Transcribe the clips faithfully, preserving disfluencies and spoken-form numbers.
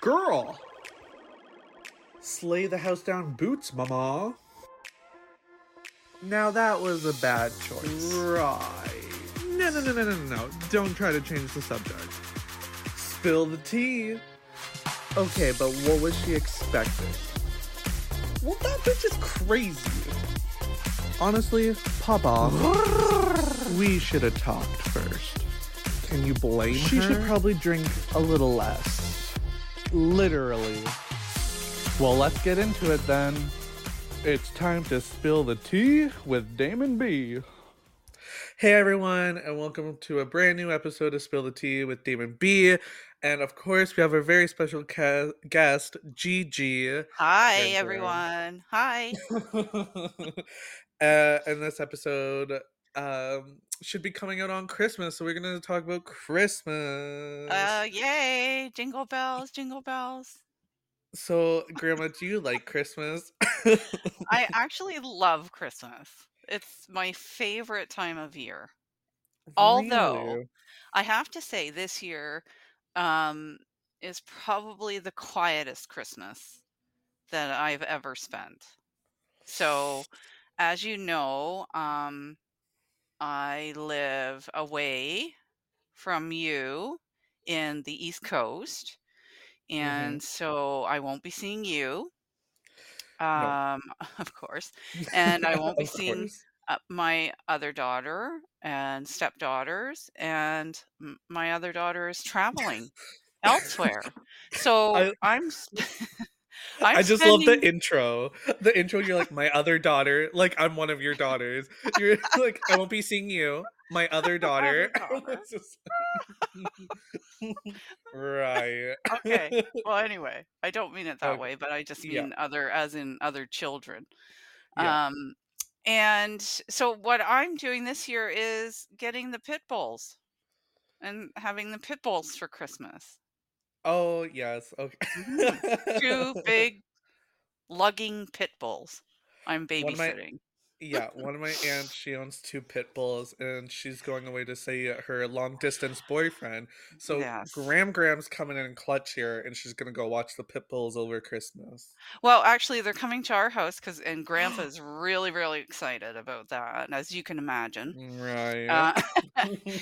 Girl! Slay the house down boots, mama. Now that was a bad choice. Right. No, no, no, no, no, no. Don't try to change the subject. Spill the tea. Okay, but what was she expecting? Well, that bitch is crazy. Honestly, Papa, we should have talked first. Can you blame her? She should probably drink a little less. Literally. Well, let's get into it then. It's time to spill the tea with Damon B. Hey everyone, and welcome to a brand new episode of Spill the Tea with Damon B. And of course, we have a very special ca- guest, Gigi. Hi everyone. Hi. uh, and this episode um, should be coming out on Christmas, so we're going to talk about Christmas. Uh, yay! Jingle bells, jingle bells. So, Grandma, do you like Christmas? I actually love Christmas. It's my favorite time of year. Really? Although, I have to say this year um, is probably the quietest Christmas that I've ever spent. So, as you know, um, I live away from you in the East Coast. And mm-hmm. so I won't be seeing you, um, no. of course, and I won't be seeing uh, my other daughter and stepdaughters, and m- my other daughter is traveling elsewhere. So I, I'm, I'm. I just spending... love the intro. The intro, you're like my other daughter, like I'm one of your daughters. You're like I won't be seeing you. My other daughter. Right. Okay. Well, anyway, I don't mean it that okay. way, but I just mean yeah. other as in other children. Yeah. Um, and so what I'm doing this year is getting the pit bulls and having the pit bulls for Christmas. Oh, yes. Okay. Two big lugging pit bulls. I'm babysitting. Yeah, one of my aunts, she owns two pit bulls, and she's going away to see her long-distance boyfriend. So yes. Gram Gram's coming in clutch here, and she's going to go watch the pit bulls over Christmas. Well, actually, they're coming to our house, cause, and Grandpa's really, really excited about that, as you can imagine. Right. Uh,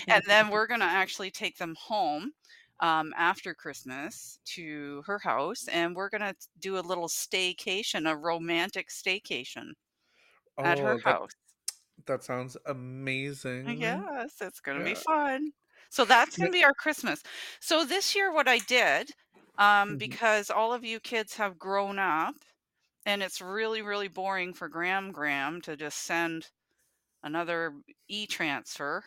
and then we're going to actually take them home um, after Christmas to her house, and we're going to do a little staycation, a romantic staycation. Oh, at her that, house. That sounds amazing. Yes, it's going to yeah. be fun. So that's going to be our Christmas. So this year what I did, um, because all of you kids have grown up, and it's really, really boring for Gram Gram to just send another e-transfer.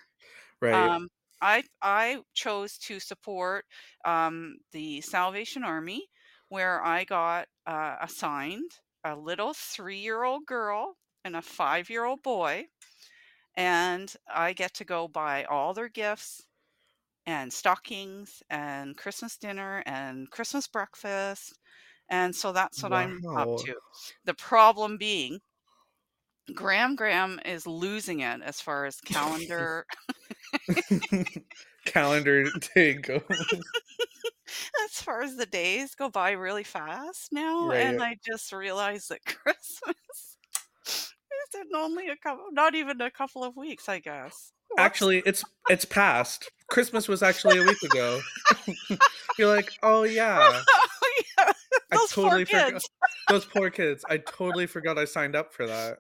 Right. Um, I, I chose to support um, the Salvation Army, where I got uh, assigned a little three-year-old girl and a five-year-old boy, and I get to go buy all their gifts and stockings and Christmas dinner and Christmas breakfast, and so that's what wow. I'm up to. The problem being, Gram Gram is losing it as far as calendar calendar day goes. As far as the days go by really fast now, right. and I just realized that Christmas in only a couple, not even a couple of weeks, I guess. What? Actually, it's it's past. Christmas was actually a week ago. You're like, oh yeah, oh, yeah. Those I totally poor forgot. Kids. Those poor kids. I totally forgot I signed up for that.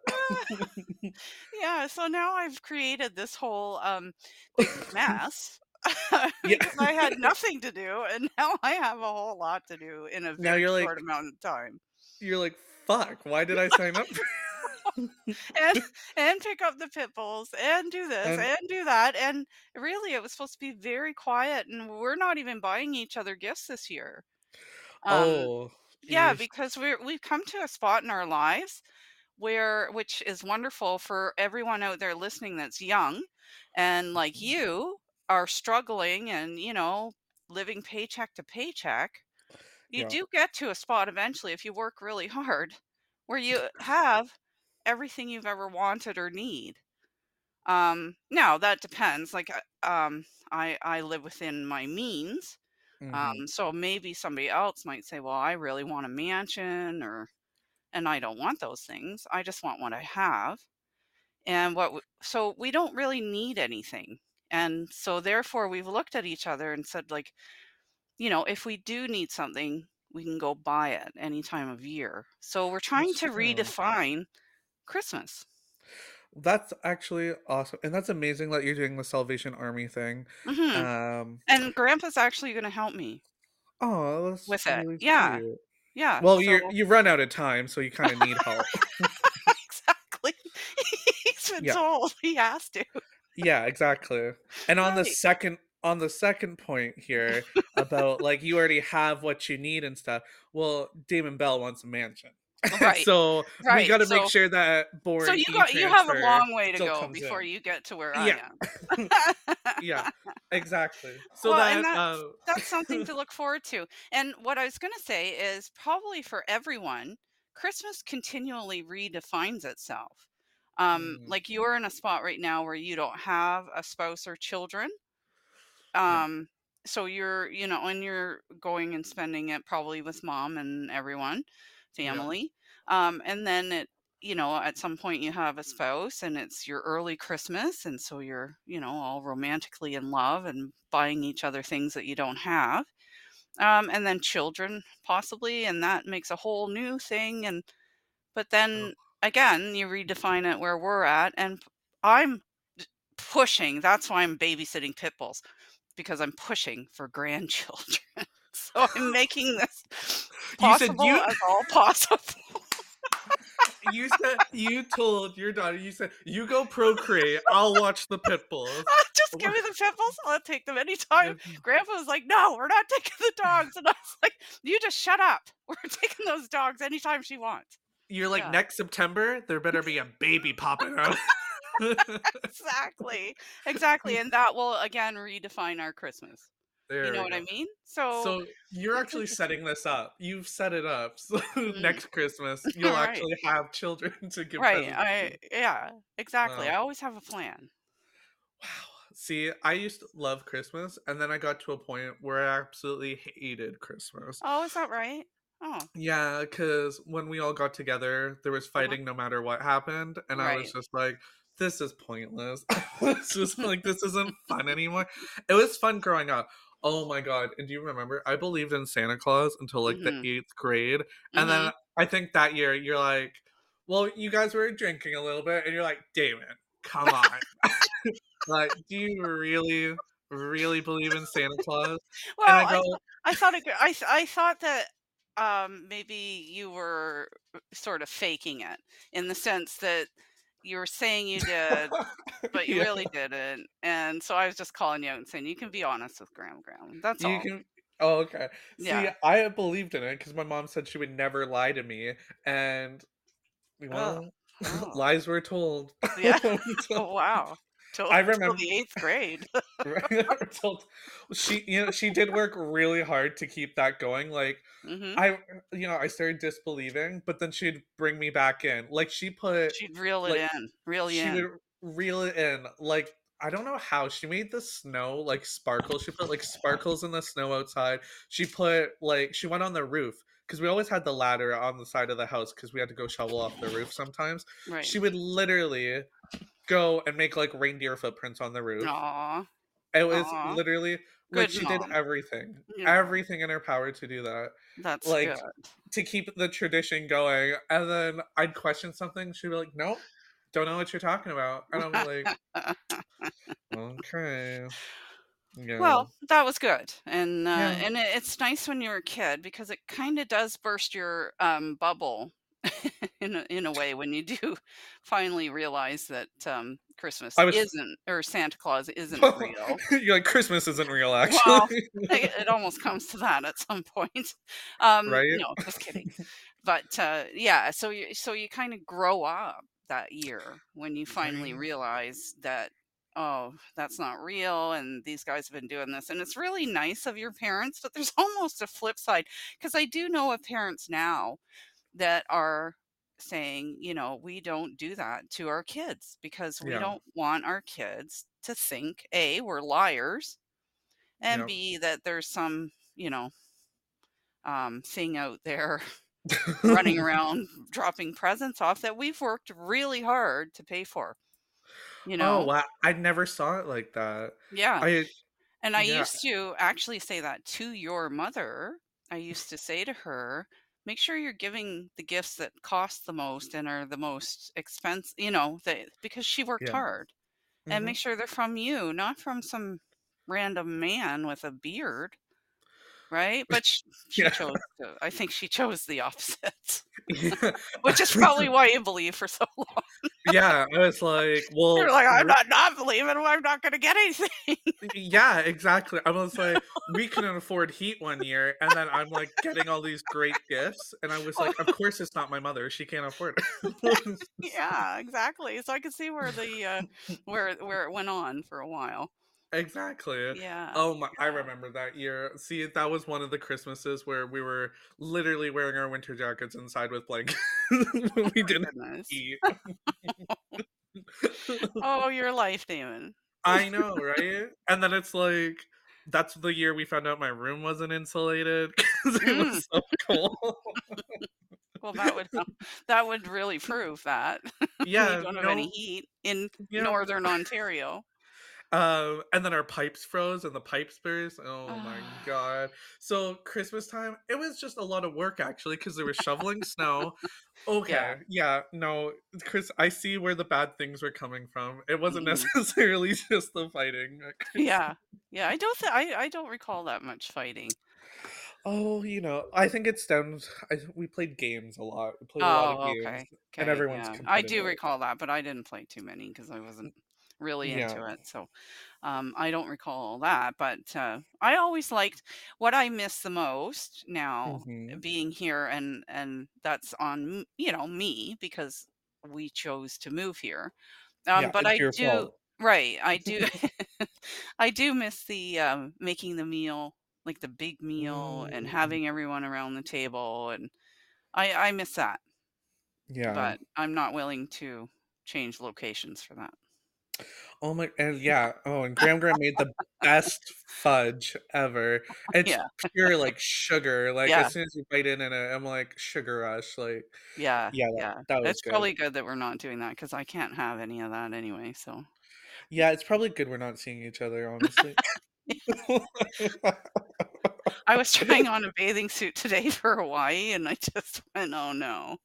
Yeah. So now I've created this whole um mess. Because yeah. I had nothing to do, and now I have a whole lot to do in a very short like, amount of time. You're like, fuck. Why did I sign up for? and and pick up the pit bulls and do this and, and do that, and really it was supposed to be very quiet, and we're not even buying each other gifts this year. Um, oh yeah, geez. Because we're we've come to a spot in our lives where, which is wonderful for everyone out there listening that's young and like you are struggling and you know living paycheck to paycheck, you yeah. do get to a spot eventually if you work really hard where you have everything you've ever wanted or need. Um now that depends, like um I I live within my means, Mm-hmm. Um, so maybe somebody else might say, well, I really want a mansion, or, and I don't want those things. I just want what I have. And what, we, so we don't really need anything. And so therefore we've looked at each other and said, like, you know, if we do need something, we can go buy it any time of year. So we're trying to redefine Christmas. That's actually awesome. And that's amazing that you're doing the Salvation Army thing. Mm-hmm. Um, and Grandpa's actually going to help me. Oh, that's with really it. Cute. Yeah. Yeah. Well, so... you you run out of time, so you kind of need help. Exactly. He's been yeah. told he has to. Yeah, exactly. And on right. the second on the second point here about like you already have what you need and stuff. Well, Damon Bell wants a mansion. Right. so right. we got to so, make sure that board. So you got you have a long way to go before in. you get to where yeah. I am. Yeah, exactly. So well, that, and that's, uh... that's something to look forward to. And what I was going to say is probably for everyone, Christmas continually redefines itself. Um, mm. Like you're in a spot right now where you don't have a spouse or children. Um, yeah. So you're, you know, and you're going and spending it probably with mom and everyone. Family. Yeah. Um, and then it, you know, at some point you have a spouse and it's your early Christmas. And so you're, you know, all romantically in love and buying each other things that you don't have. Um, and then children possibly, and that makes a whole new thing. And, but then again, you redefine it where we're at, and I'm pushing. That's why I'm babysitting pit bulls, because I'm pushing for grandchildren. So I'm making this possible you said you... as all possible. You said you told your daughter, you said, you go procreate, I'll watch the pit bulls. Just give me the pit bulls, I'll take them anytime. Grandpa was like, no, we're not taking the dogs. And I was like, you just shut up. We're taking those dogs anytime she wants. You're like, yeah. Next September, there better be a baby popping out. Exactly. Exactly. And that will, again, redefine our Christmas. There you know what go. I mean? So so you're actually setting this up. You've set it up. So mm. Next Christmas, you'll right. actually have children to give right. I, yeah, exactly. Wow. I always have a plan. Wow. See, I used to love Christmas, and then I got to a point where I absolutely hated Christmas. Oh, is that right? Oh. Yeah, because when we all got together, there was fighting uh-huh. no matter what happened, and right. I was just like... this is pointless. It's just like, this isn't fun anymore. It was fun growing up. Oh my God. And do you remember? I believed in Santa Claus until like mm-hmm. the eighth grade. Mm-hmm. And then I think that year you're like, well, you guys were drinking a little bit. And you're like, Damon, come on. Like, do you really, really believe in Santa Claus? Well, and I, go, I, I thought it, I, I thought that um, maybe you were sort of faking it in the sense that you were saying you did, but you yeah. really didn't. And so I was just calling you out and saying, you can be honest with Graham Graham. That's you all. Can... Oh, okay. Yeah. See, I believed in it because my mom said she would never lie to me. And, well, oh. lies were told. Yeah. Oh, wow. Till, I remember the eighth grade. she, you know, she did work really hard to keep that going. Like, mm-hmm. I, you know, I started disbelieving, but then she'd bring me back in. Like, she put, she'd reel like, it in, reel you in. She would reel it in. Like, I don't know how she made the snow like sparkle. She put like sparkles in the snow outside. She put like she went on the roof. Because we always had the ladder on the side of the house because we had to go shovel off the roof sometimes. Right. She would literally go and make like reindeer footprints on the roof. Aww. It was Aww. Literally like good she mom. Did everything. Yeah. Everything in her power to do that. That's like good. To keep the tradition going. And then I'd question something, she'd be like, nope, don't know what you're talking about. And I'm like, okay. Yeah. Well, that was good, and uh, yeah. and it, it's nice when you're a kid because it kind of does burst your um, bubble in a, in a way when you do finally realize that um, Christmas was... isn't or Santa Claus isn't real. You're like, Christmas isn't real, actually. Well, it, it almost comes to that at some point, um, right? No, just kidding. But uh, yeah, so you so you kind of grow up that year when you finally right. realize that. Oh, that's not real. And these guys have been doing this. And it's really nice of your parents, but there's almost a flip side. Because I do know of parents now that are saying, you know, we don't do that to our kids because we yeah. don't want our kids to think, A, we're liars, and yeah. B, that there's some, you know, um, thing out there running around dropping presents off that we've worked really hard to pay for. You know, oh, wow. I never saw it like that. Yeah. I, and I yeah. used to actually say that to your mother. I used to say to her, make sure you're giving the gifts that cost the most and are the most expensive, you know, that, because she worked yeah. hard. Mm-hmm. And make sure they're from you, not from some random man with a beard. Right. But she, she yeah. chose, to, I think she chose the opposite, yeah. which is probably why you believe for so long. yeah. I was like, well, you're like, I'm not not believing. I'm not going to get anything. yeah, exactly. I was like, we couldn't afford heat one year. And then I'm like getting all these great gifts. And I was like, of course it's not my mother. She can't afford it. yeah, exactly. So I could see where the, uh, where, where it went on for a while. Exactly. Yeah. Oh my! Yeah. I remember that year. See, that was one of the Christmases where we were literally wearing our winter jackets inside with blankets. Oh, we didn't eat. Oh, your life, Damon. I know, right? And then it's like, that's the year we found out my room wasn't insulated because it mm. was so cold. Well, that would help. That would really prove that. Yeah. We don't have no, any heat in yeah. northern Ontario. Um, and then our pipes froze and the pipes burst. Oh my god. So Christmas time, it was just a lot of work actually because they were shoveling snow. Okay. Yeah. yeah, no, Chris, I see where the bad things were coming from. It wasn't mm. necessarily just the fighting. yeah. Yeah, I don't th- I, I don't recall that much fighting. Oh, you know, I think it's down I, we played games a lot. We played oh, a lot of games. Okay. Okay. And everyone's yeah. I do recall that, but I didn't play too many because I wasn't really into yeah. it, so um I don't recall all that, but uh I always liked what I miss the most now mm-hmm. being here, and and that's on you know me because we chose to move here, um yeah, but I do fault. right I do I do miss the um making the meal, like the big meal mm. and having everyone around the table, and I I miss that, yeah but I'm not willing to change locations for that. Oh my, and yeah, oh, and Graham Graham made the best fudge ever. It's yeah. pure like sugar. Like yeah. as soon as you bite in, and I'm like sugar rush. Like yeah, yeah, yeah. That, that was it's good. Probably good that we're not doing that because I can't have any of that anyway. So yeah, it's probably good we're not seeing each other. Honestly, I was trying on a bathing suit today for Hawaii, and I just went, oh no,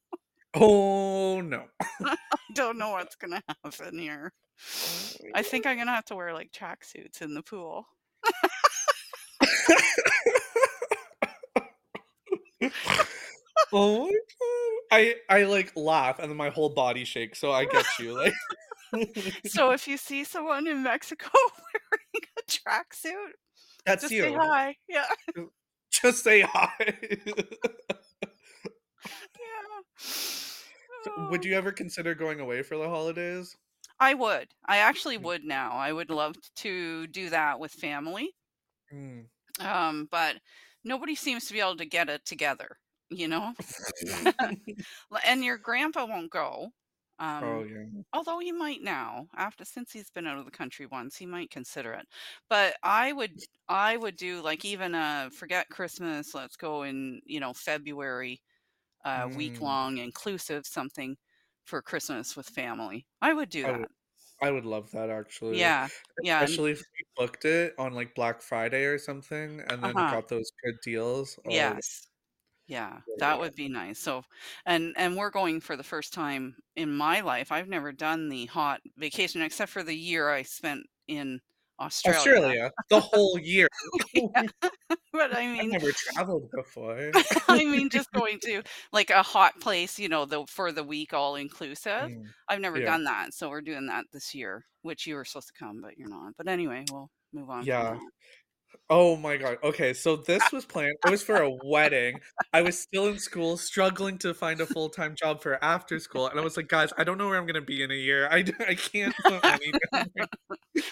oh no, I don't know what's gonna happen here. I think I'm gonna have to wear like tracksuits in the pool. Oh my god! I I like laugh and then my whole body shakes. So I get you. Like, so if you see someone in Mexico wearing a tracksuit, that's just you. Say hi. Yeah. Just say hi. Yeah. Would you ever consider going away for the holidays? I would. I actually would now. I would love to do that with family. Mm. Um, but nobody seems to be able to get it together, you know? And your grandpa won't go. Um, oh, yeah. Although he might now, after since he's been out of the country once, he might consider it. But I would I would do like even a forget Christmas, let's go in, you know, February, uh, mm. week long, inclusive something. For Christmas with family, I would do that. I would, I would love that actually. Yeah, yeah. Especially if we booked it on like Black Friday or something, and then uh-huh. got those good deals. Or... Yes, yeah, that would be nice. So, and and we're going for the first time in my life. I've never done the hot vacation except for the year I spent in Australia. Australia, the whole year. Yeah. But I mean, I've never traveled before. I mean, just going to like a hot place, you know, the for the week, all inclusive. Mm. I've never yeah. done that, so we're doing that this year. Which you were supposed to come, but you're not. But anyway, we'll move on. Yeah. Oh my god. Okay, so this was planned. It was for a wedding. I was still in school, struggling to find a full-time job for after school, and I was like, guys, I don't know where I'm gonna be in a year. I, I can't do anything.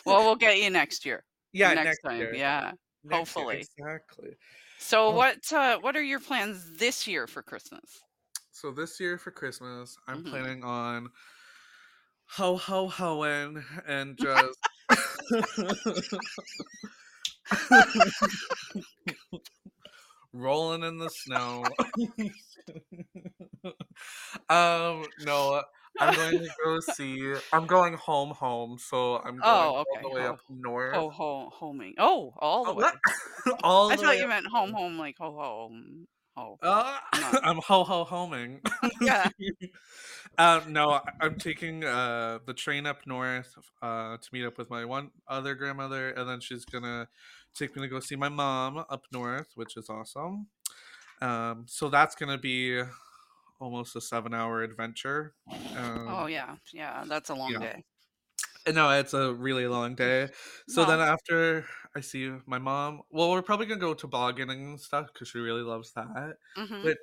Well, we'll get you next year. Yeah, next, next time. Year. Yeah, next hopefully. Year, exactly. So, oh. what uh, what are your plans this year for Christmas? So this year for Christmas, I'm mm-hmm. planning on ho ho hoing and just. rolling in the snow. um, no, I'm going to go see. I'm going home, home. So I'm going oh, okay. all the way oh, up north. Oh, ho, homing. Oh, all the oh, way. all I the thought way you up. meant home, home, like ho, home. Oh, uh, no. I'm ho ho homing. Yeah. um, no, I'm taking uh, the train up north uh, to meet up with my one other grandmother, and then she's gonna take me to go see my mom up north, which is awesome. Um, so that's gonna be almost a seven-hour adventure. Um, oh yeah, yeah, that's a long yeah. day. No, it's a really long day. So no. then after I see my mom, well, we're probably going to go tobogganing and stuff because she really loves that. Mm-hmm. But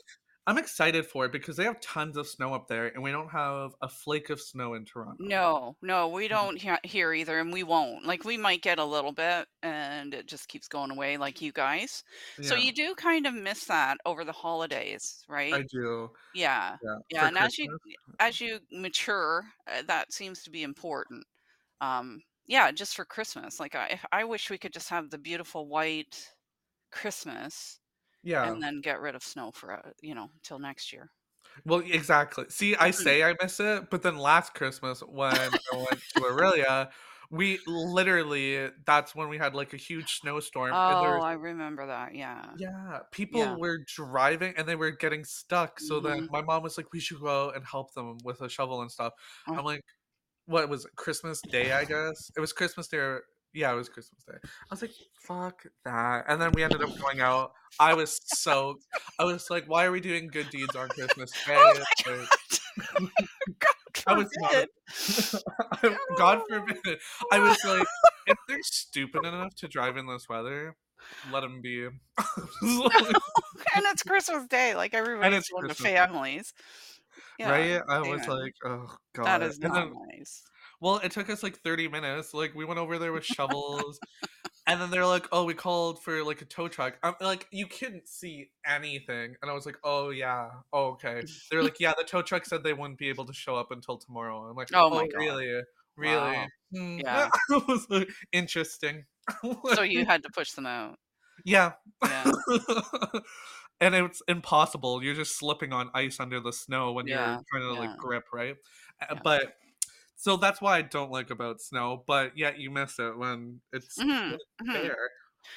I'm excited for it because they have tons of snow up there and we don't have a flake of snow in Toronto. No, no, we don't he- here either, and we won't. Like, we might get a little bit and it just keeps going away like you guys. Yeah. So you do kind of miss that over the holidays, right? I do. Yeah. Yeah, yeah. And Christmas. as you as you mature, uh, that seems to be important. Um, yeah, just for Christmas. Like, I I wish we could just have the beautiful white Christmas, yeah, and then get rid of snow for, you know, till next year. Well, exactly. See, I say I miss it, but then last Christmas when I went to Aurelia, we literally, that's when we had like a huge snowstorm. Oh, there was, I remember that. Yeah. Yeah. People yeah. were driving and they were getting stuck. So mm-hmm. then my mom was like, we should go and help them with a shovel and stuff. Oh. I'm like, what was it, Christmas Day, I guess? It was Christmas Day. Or, yeah, it was Christmas Day. I was like, fuck that. And then we ended up going out. I was so, I was like, why are we doing good deeds on Christmas Day? Oh my God. God I was not. I, God forbid. I was like, if they're stupid enough to drive in this weather, let them be. And it's Christmas Day. Like, everybody's going to families. Yeah, right? I was yeah. like, oh, God. That is not then, nice. Well, it took us like thirty minutes. Like, we went over there with shovels. And then they're like, oh, we called for like a tow truck. I'm like, you couldn't see anything. And I was like, oh, yeah. Oh, okay. They're like, yeah, the tow truck said they wouldn't be able to show up until tomorrow. I'm like, oh, oh my God. Really? Really? Wow. Mm. Yeah. It was like, interesting. So you had to push them out. Yeah. Yeah. And it's impossible. You're just slipping on ice under the snow when yeah, you're trying to yeah. like grip, right? Yeah. But so that's why I don't like about snow. But yet yeah, you miss it when it's mm-hmm, there.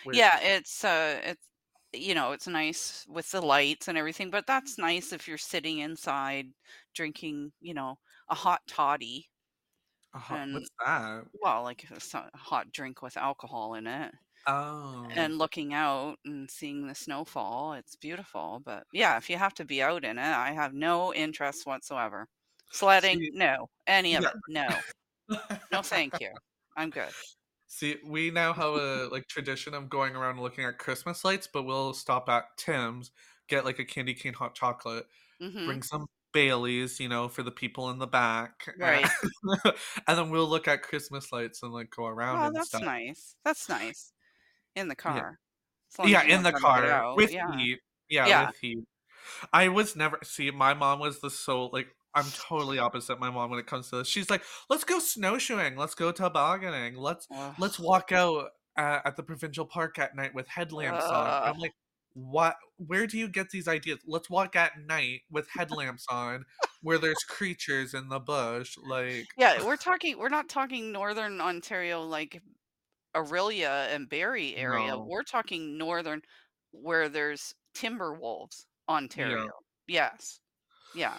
Mm-hmm. Yeah, it's uh, it's you know, it's nice with the lights and everything. But that's nice if you're sitting inside drinking, you know, a hot toddy. A hot, and, what's that? Well, like a hot drink with alcohol in it. Oh. And looking out and seeing the snowfall, it's beautiful. But yeah, if you have to be out in it, I have no interest whatsoever. Sledding, See, no. Any of yeah. it, no. No, thank you. I'm good. See, we now have a like tradition of going around looking at Christmas lights, but we'll stop at Tim's, get like a candy cane hot chocolate, mm-hmm. bring some Bailey's, you know, for the people in the back, right? And then we'll look at Christmas lights and like go around. Oh, and that's stuff. nice. That's nice. In the car. Yeah, yeah in the car. With yeah. heat. Yeah, yeah, with heat. I was never... See, my mom was the soul... Like, I'm totally opposite my mom when it comes to this. She's like, let's go snowshoeing. Let's go tobogganing. Let's Ugh. let's walk out uh, at the provincial park at night with headlamps Ugh. on. I'm like, what? Where do you get these ideas? Let's walk at night with headlamps on where there's creatures in the bush. Like... Yeah, we're talking... We're not talking Northern Ontario, like... Aurelia and Barrie area. No. We're talking northern where there's timber wolves, Ontario. Yeah. Yes. Yeah.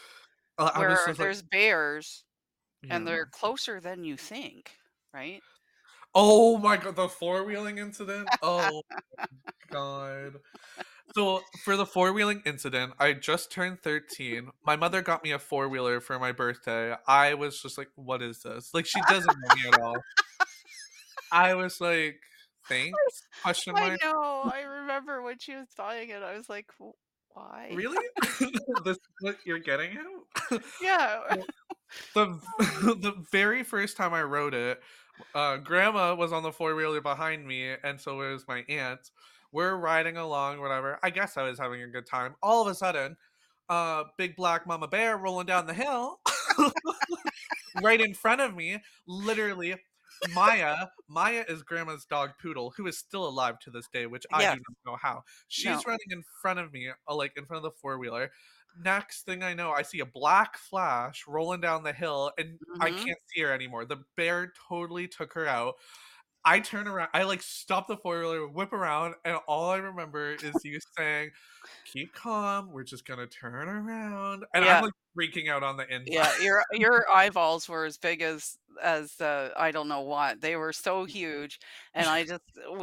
Uh, where there's like... bears yeah. and they're closer than you think, right? Oh my God, the four-wheeling incident? Oh my God. So for the four-wheeling incident, I just turned thirteen. My mother got me a four-wheeler for my birthday. I was just like, what is this? Like, she doesn't know me at all. I was like, thanks? Question mark. I know. I remember when she was buying it. I was like, why? Really? This is what you're getting at? Yeah. The the very first time I rode it, uh, Grandma was on the four-wheeler behind me, and so was my aunt. We're riding along, whatever. I guess I was having a good time. All of a sudden, uh, big black mama bear rolling down the hill right in front of me, literally Maya, Maya is Grandma's dog Poodle, who is still alive to this day, which I yes. do not know how. She's no. running in front of me, like in front of the four wheeler. Next thing I know, I see a black flash rolling down the hill, and mm-hmm. I can't see her anymore. The bear totally took her out. I turn around, I like stop the four wheeler, whip around, and all I remember is you saying, "Keep calm, we're just gonna turn around." And yeah. I'm like freaking out on the inside. Yeah, your your eyeballs were as big as as uh, I don't know what. They were so huge, and I just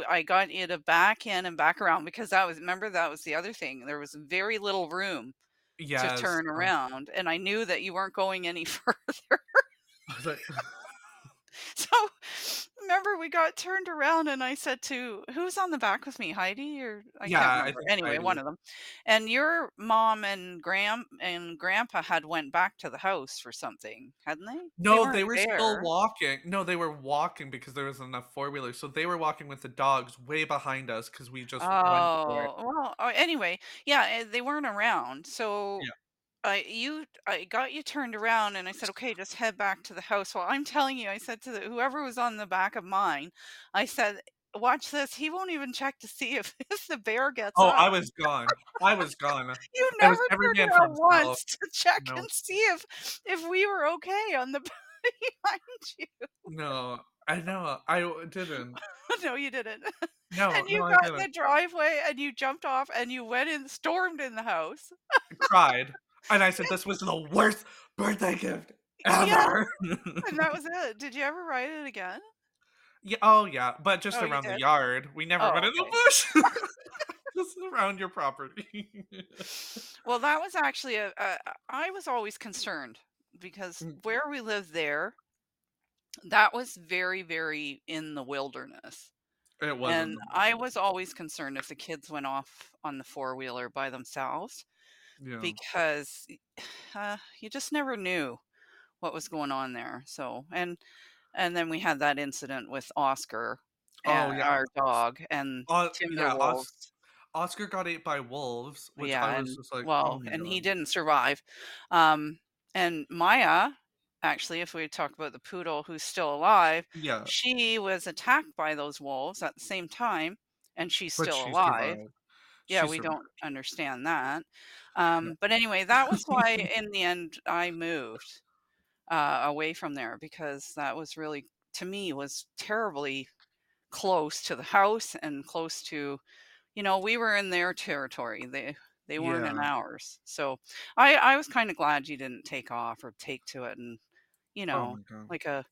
I got you to back in and back around, because that was remember that was the other thing. There was very little room yes. to turn around, and I knew that you weren't going any further. I was like, so remember we got turned around, and I said to who's on the back with me, Heidi or I yeah, can't remember. I anyway, Heidi. One of them. And your mom and Gram and Grandpa had went back to the house for something, hadn't they? No, they, they were there. Still walking. No, they were walking because there wasn't enough four wheelers, so they were walking with the dogs way behind us because we just. Oh went well. Anyway, yeah, they weren't around, so. Yeah. I you I got you turned around, and I said, okay, just head back to the house. Well, I'm telling you, I said to the, whoever was on the back of mine, I said, watch this. He won't even check to see if, if the bear gets Oh, up. I was gone. I was gone. You never turned around once to check no. and see if if we were okay on the behind you. No, I know. I didn't. No, you didn't. No, and you no, got in the driveway, and you jumped off, and you went in, stormed in the house. Cried. And I said, this was the worst birthday gift ever. Yeah. And that was it. Did you ever ride it again? Yeah. Oh, yeah. But just oh, around the yard. We never oh, went okay. in the bush. Just around your property. Well, that was actually a, a. I was always concerned because where we lived there, that was very, very in the wilderness. It was. And I was always concerned if the kids went off on the four-wheeler by themselves. Yeah. Because uh, you just never knew what was going on there. So and and then we had that incident with Oscar, and oh, yeah. our dog, and uh, Tim yeah, the wolves. Oscar got ate by wolves, which yeah, I was and, just like, well, oh and God. He didn't survive. Um, and Maya, actually, if we talk about the poodle who's still alive, yeah. she was attacked by those wolves at the same time, and she's but still she's alive. Survived. Yeah, She's we survived. Don't understand that. Um, yeah. But anyway, that was why in the end I moved uh, away from there, because that was really, to me, was terribly close to the house and close to, you know, we were in their territory. They they weren't yeah. in ours. So I, I was kind of glad you didn't take off or take to it. And, you know, oh like a,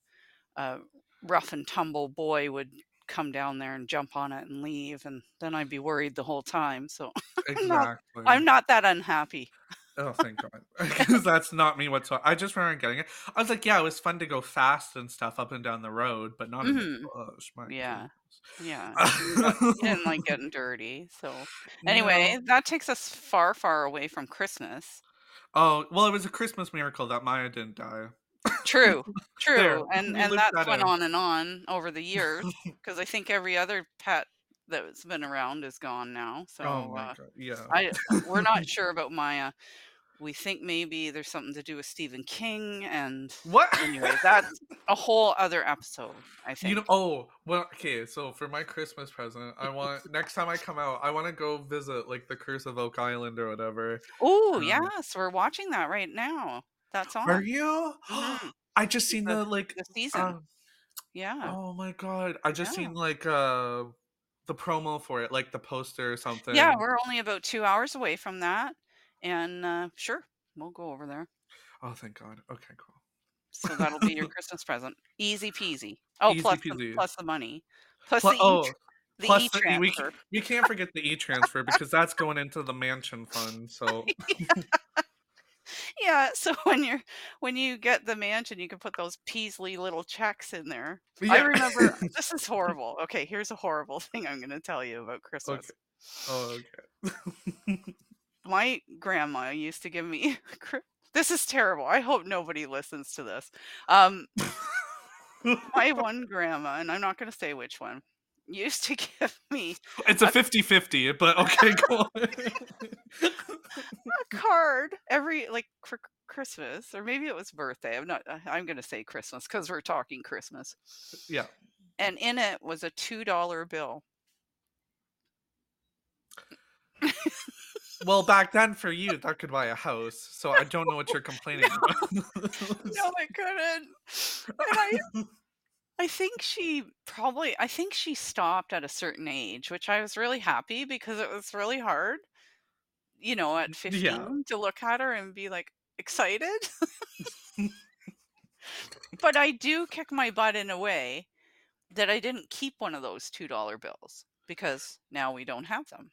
a rough and tumble boy would come down there and jump on it and leave, and then I'd be worried the whole time. So exactly. I'm, not, I'm not that unhappy. Oh, thank God, because that's not me whatsoever. I just remember getting it. I was like, yeah, it was fun to go fast and stuff up and down the road, but not mm-hmm. in the bush. My yeah, goodness. Yeah, I didn't like getting dirty. So anyway, no. that takes us far, far away from Christmas. Oh well, it was a Christmas miracle that Maya didn't die. True, true, there, and and that's that went in. on and on over the years, because I think every other pet that's been around is gone now. So oh my uh, God. Yeah, I, we're not sure about Maya. We think maybe there's something to do with Stephen King, and what? Anyway, that's a whole other episode. I think. You know, oh well, okay. So for my Christmas present, I want next time I come out, I want to go visit like the Curse of Oak Island or whatever. Oh um, yes, we're watching that right now. That's on. Are you? Mm-hmm. I just seen the, the like the season. Um, yeah. Oh my God! I just yeah. seen like uh the promo for it, like the poster or something. Yeah, we're only about two hours away from that, and uh, sure, we'll go over there. Oh, thank God. Okay, cool. So that'll be your Christmas present. Easy peasy. Oh, Easy plus peasy. The, plus the money, plus, plus the oh, e- the plus e-transfer. The, we, we can't forget the e-transfer because that's going into the mansion fund. So. Yeah. Yeah, so when you're when you get the mansion, you can put those Peasley little checks in there. Yeah. I remember this is horrible. Okay, here's a horrible thing I'm going to tell you about Christmas. Okay. Oh, okay. My grandma used to give me. This is terrible. I hope nobody listens to this. Um, my one grandma, and I'm not going to say which one, used to give me. It's a fifty-fifty, but okay, go on. A card every like for Christmas, or maybe it was birthday. I'm not, I'm going to say Christmas because we're talking Christmas. Yeah. And in it was a two dollar bill. Well, back then for you, that could buy a house. So I don't know what you're complaining no. about. No, it couldn't. And I, I think she probably, I think she stopped at a certain age, which I was really happy because it was really hard, you know, at fifteen yeah. to look at her and be like excited. But I do kick my butt in a way that I didn't keep one of those two dollar bills because now we don't have them.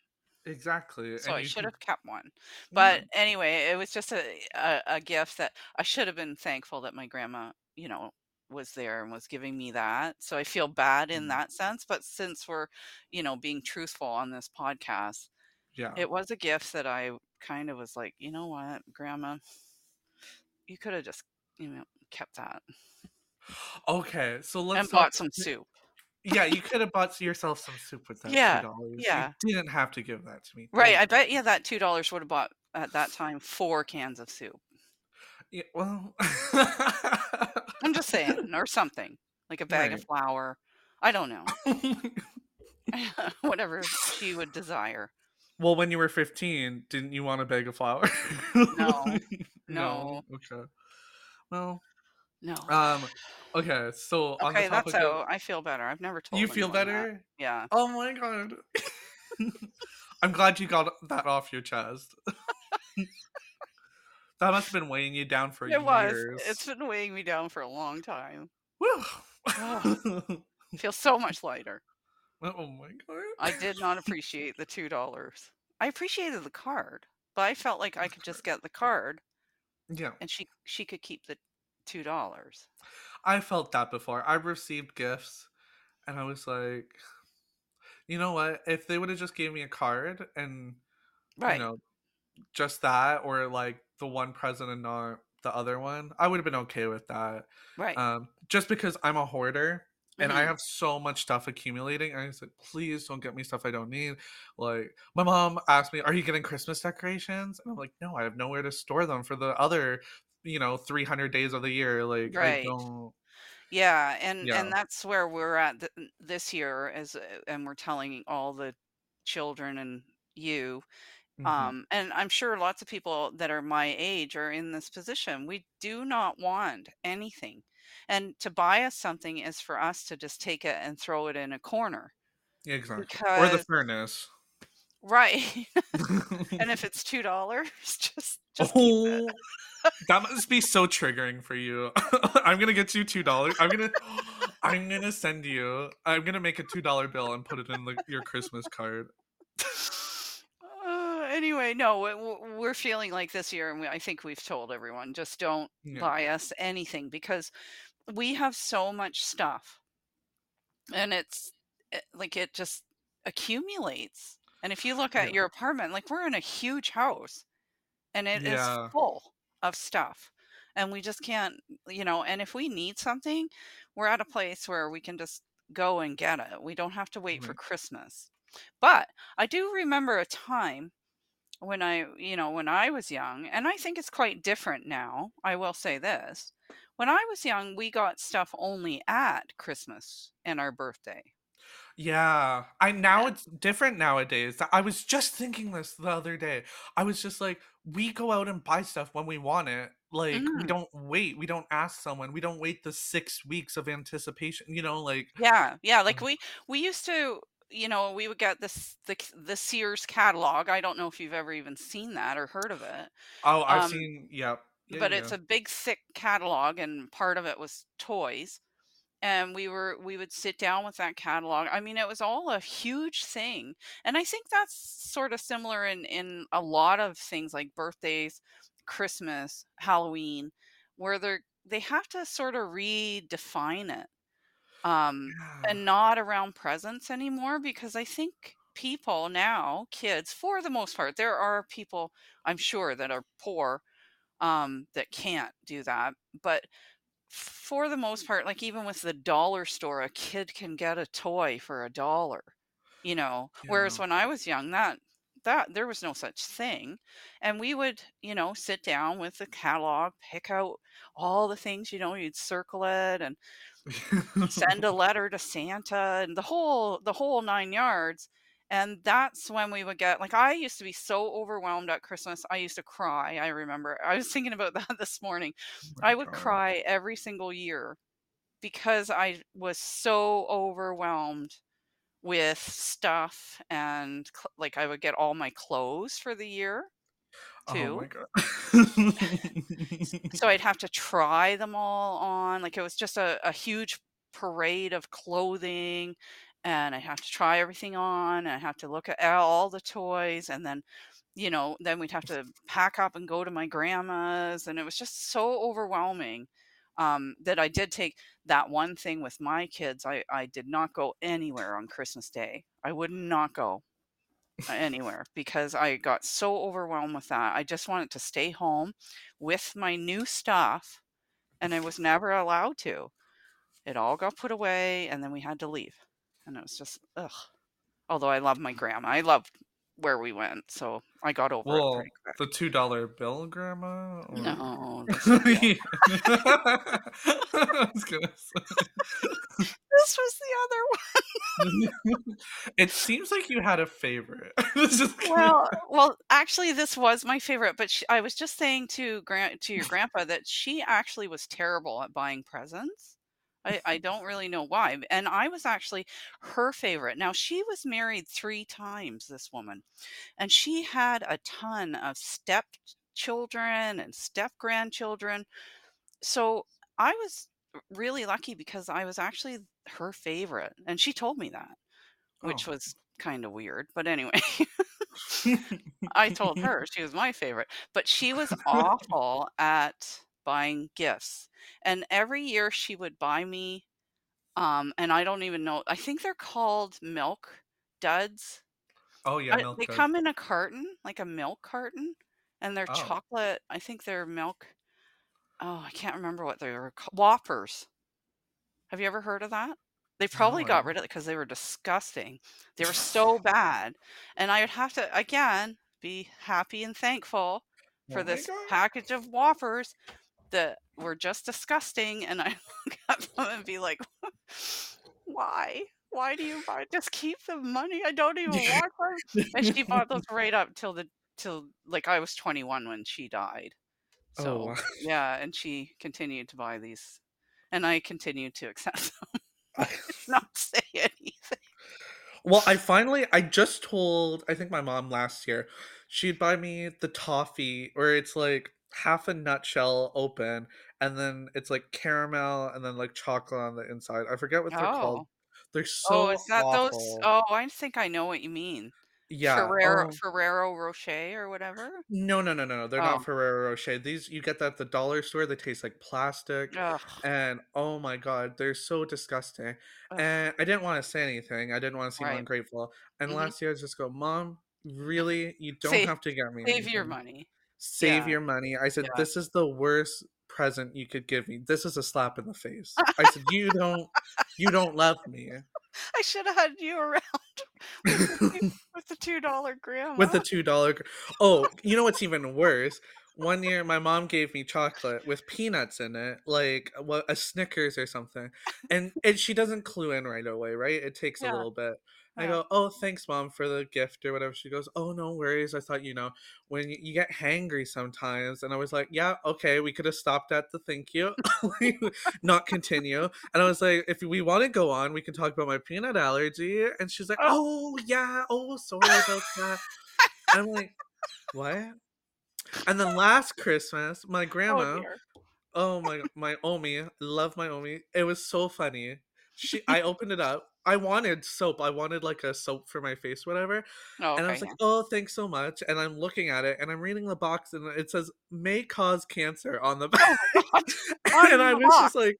Exactly. So and I should have kept one. But yeah. anyway, it was just a, a, a gift that I should have been thankful that my grandma, you know, was there and was giving me that. So I feel bad in that sense. But since we're, you know, being truthful on this podcast, yeah, it was a gift that I kind of was like, you know what, Grandma, you could have just, you know, kept that. Okay. So let's and bought some soup. Yeah, you could have bought yourself some soup with that yeah, two dollars. Yeah. You didn't have to give that to me. Right. Thank I bet, yeah, that two dollars would have bought, at that time, four cans of soup. Yeah, well. I'm just saying. Or something. Like a bag right. of flour. I don't know. Whatever she would desire. Well, when you were fifteen, didn't you want a bag of flour? No. No. Okay. Well. No. Um. Okay. So okay, on the topic that's how of, I feel better. I've never told you feel better. That. Yeah. Oh my god. I'm glad you got that off your chest. That must have been weighing you down for it years. It was. It's been weighing me down for a long time. Woo. Oh, I feel so much lighter. Oh my god. I did not appreciate the two dollars. I appreciated the card, but I felt like I could just get the card. Yeah. And she she could keep the two dollars. I felt that before. I received gifts and I was like, you know what, if they would have just gave me a card and right. you know, just that, or like the one present and not the other one, I would have been okay with that. Right. Um just because I'm a hoarder and mm-hmm. I have so much stuff accumulating, and I was like, please don't get me stuff I don't need. Like, my mom asked me, are you getting Christmas decorations? And I'm like, no, I have nowhere to store them for the other, you know, three hundred days of the year. Like, right. I don't... Yeah, and, yeah. and that's where we're at th- this year, as and we're telling all the children and you, mm-hmm. um, and I'm sure lots of people that are my age are in this position. We do not want anything. And to buy us something is for us to just take it and throw it in a corner. Yeah, exactly. Because... Or the furnace. Right. And if it's two dollars, just, just oh, keep it. That must be so triggering for you. I'm gonna get you two dollars. I'm gonna I'm gonna send you I'm gonna make a two dollar bill and put it in the, your Christmas card. Uh, anyway, no, we're feeling like this year, and we, I think we've told everyone, just don't yeah. buy us anything, because we have so much stuff, and it's like it just accumulates. And if you look at yeah. your apartment, like, we're in a huge house and it yeah. is full of stuff, and we just can't, you know, and if we need something, we're at a place where we can just go and get it. We don't have to wait mm-hmm. for Christmas. But I do remember a time when I, you know, when I was young, and I think it's quite different now. I will say this. When I was young, we got stuff only at Christmas and our birthday. Yeah, I now yeah. it's different nowadays. I was just thinking this the other day. I was just like, we go out and buy stuff when we want it. Like, mm. we don't wait. We don't ask someone. We don't wait the six weeks of anticipation. You know, like yeah, yeah. Like we we used to, you know, we would get this the the Sears catalog. I don't know if you've ever even seen that or heard of it. Oh, I've um, seen. Yeah, yeah but yeah. it's a big thick catalog, and part of it was toys. And we were we would sit down with that catalog. I mean, it was all a huge thing. And I think that's sort of similar in, in a lot of things like birthdays, Christmas, Halloween, where they they have to sort of redefine it. Um, yeah. And not around presents anymore, because I think people now, kids, for the most part, there are people, I'm sure, that are poor um, that can't do that. But for the most part, like, even with the dollar store, a kid can get a toy for a dollar, you know, yeah. whereas when I was young, that that there was no such thing. And we would, you know, sit down with the catalog, pick out all the things, you know, you'd circle it and send a letter to Santa and the whole, the whole nine yards. And that's when we would get, like, I used to be so overwhelmed at Christmas. I used to cry. I remember I was thinking about that this morning. Oh my I would God. cry every single year because I was so overwhelmed with stuff, and cl- like I would get all my clothes for the year too. Oh my God. So I'd have to try them all on. Like, it was just a, a huge parade of clothing, and I have to try everything on, and I have to look at all the toys, and then, you know, then we'd have to pack up and go to my grandma's, and it was just so overwhelming um, that I did take that one thing with my kids. I, I did not go anywhere on Christmas Day. I would not go anywhere because I got so overwhelmed with that. I just wanted to stay home with my new stuff, and I was never allowed to. It all got put away, and then we had to leave. And it was just, ugh. Although I love my grandma. I loved where we went, so I got over well, it pretty quick. The two dollar bill, grandma? Or... No. That's not that. I was gonna say. This was the other one. It seems like you had a favorite. well, well, actually, this was my favorite, but she, I was just saying to gran- to your grandpa that she actually was terrible at buying presents. I, I don't really know why. And I was actually her favorite. Now, she was married three times, this woman, and she had a ton of stepchildren and step-grandchildren. So I was really lucky because I was actually her favorite. And she told me that, which oh. was kind of weird. But anyway, I told her she was my favorite. But she was awful at buying gifts, and every year she would buy me um and I don't even know, I think they're called milk duds. Oh yeah, milk I, they duds. Come in a carton, like a milk carton, and they're oh. chocolate. I think they're milk, oh I can't remember what they were called. Whoppers. Have you ever heard of that? They probably oh, got rid of it because they were disgusting. They were so bad, and I would have to again be happy and thankful for oh, this package of Whoppers that were just disgusting, and I look at them and be like, why? Why do you buy? Just keep the money. I don't even want them. And she bought those right up till the till like I was twenty-one when she died. So oh, wow. yeah, and she continued to buy these, and I continued to accept them. I did not say anything. Well, I finally, I just told, I think my mom last year, she'd buy me the toffee, where it's like half a nutshell open, and then it's like caramel, and then like chocolate on the inside. I forget what they're oh. called. They're so Oh, is that awful. Those? Oh, I think I know what you mean. Yeah. Ferrero, um, Ferrero Rocher or whatever? No, no, no, no, no. They're oh. not Ferrero Rocher. These, you get that at the dollar store. They taste like plastic. Ugh. And oh my God, they're so disgusting. Ugh. And I didn't want to say anything. I didn't want to seem right. ungrateful. And mm-hmm. last year I just go, Mom, really, you don't save, have to get me save anything. Your money. Save yeah. your money. I said, yeah. This is the worst present you could give me. This is a slap in the face. I said, you don't, you don't love me. I should have had you around with the, with the two dollar grandma. With the two dollar. Oh, you know what's even worse? One year, my mom gave me chocolate with peanuts in it, like what, a Snickers or something. And, and she doesn't clue in right away, right? It takes yeah. a little bit. I go, oh, thanks, Mom, for the gift or whatever. She goes, oh, no worries. I thought, you know, when you, you get hangry sometimes. And I was like, yeah, okay, we could have stopped at the thank you, not continue. And I was like, if we want to go on, we can talk about my peanut allergy. And she's like, oh, yeah, oh, sorry about that. And I'm like, what? And then last Christmas, my grandma, oh, oh my, my Omi, love my Omi. It was so funny. She, I opened it up. I wanted soap. I wanted like a soap for my face, whatever. Oh, okay, and I was like, yeah. oh, thanks so much. And I'm looking at it and I'm reading the box and it says may cause cancer on the back. Oh, on and the I was box. Just like,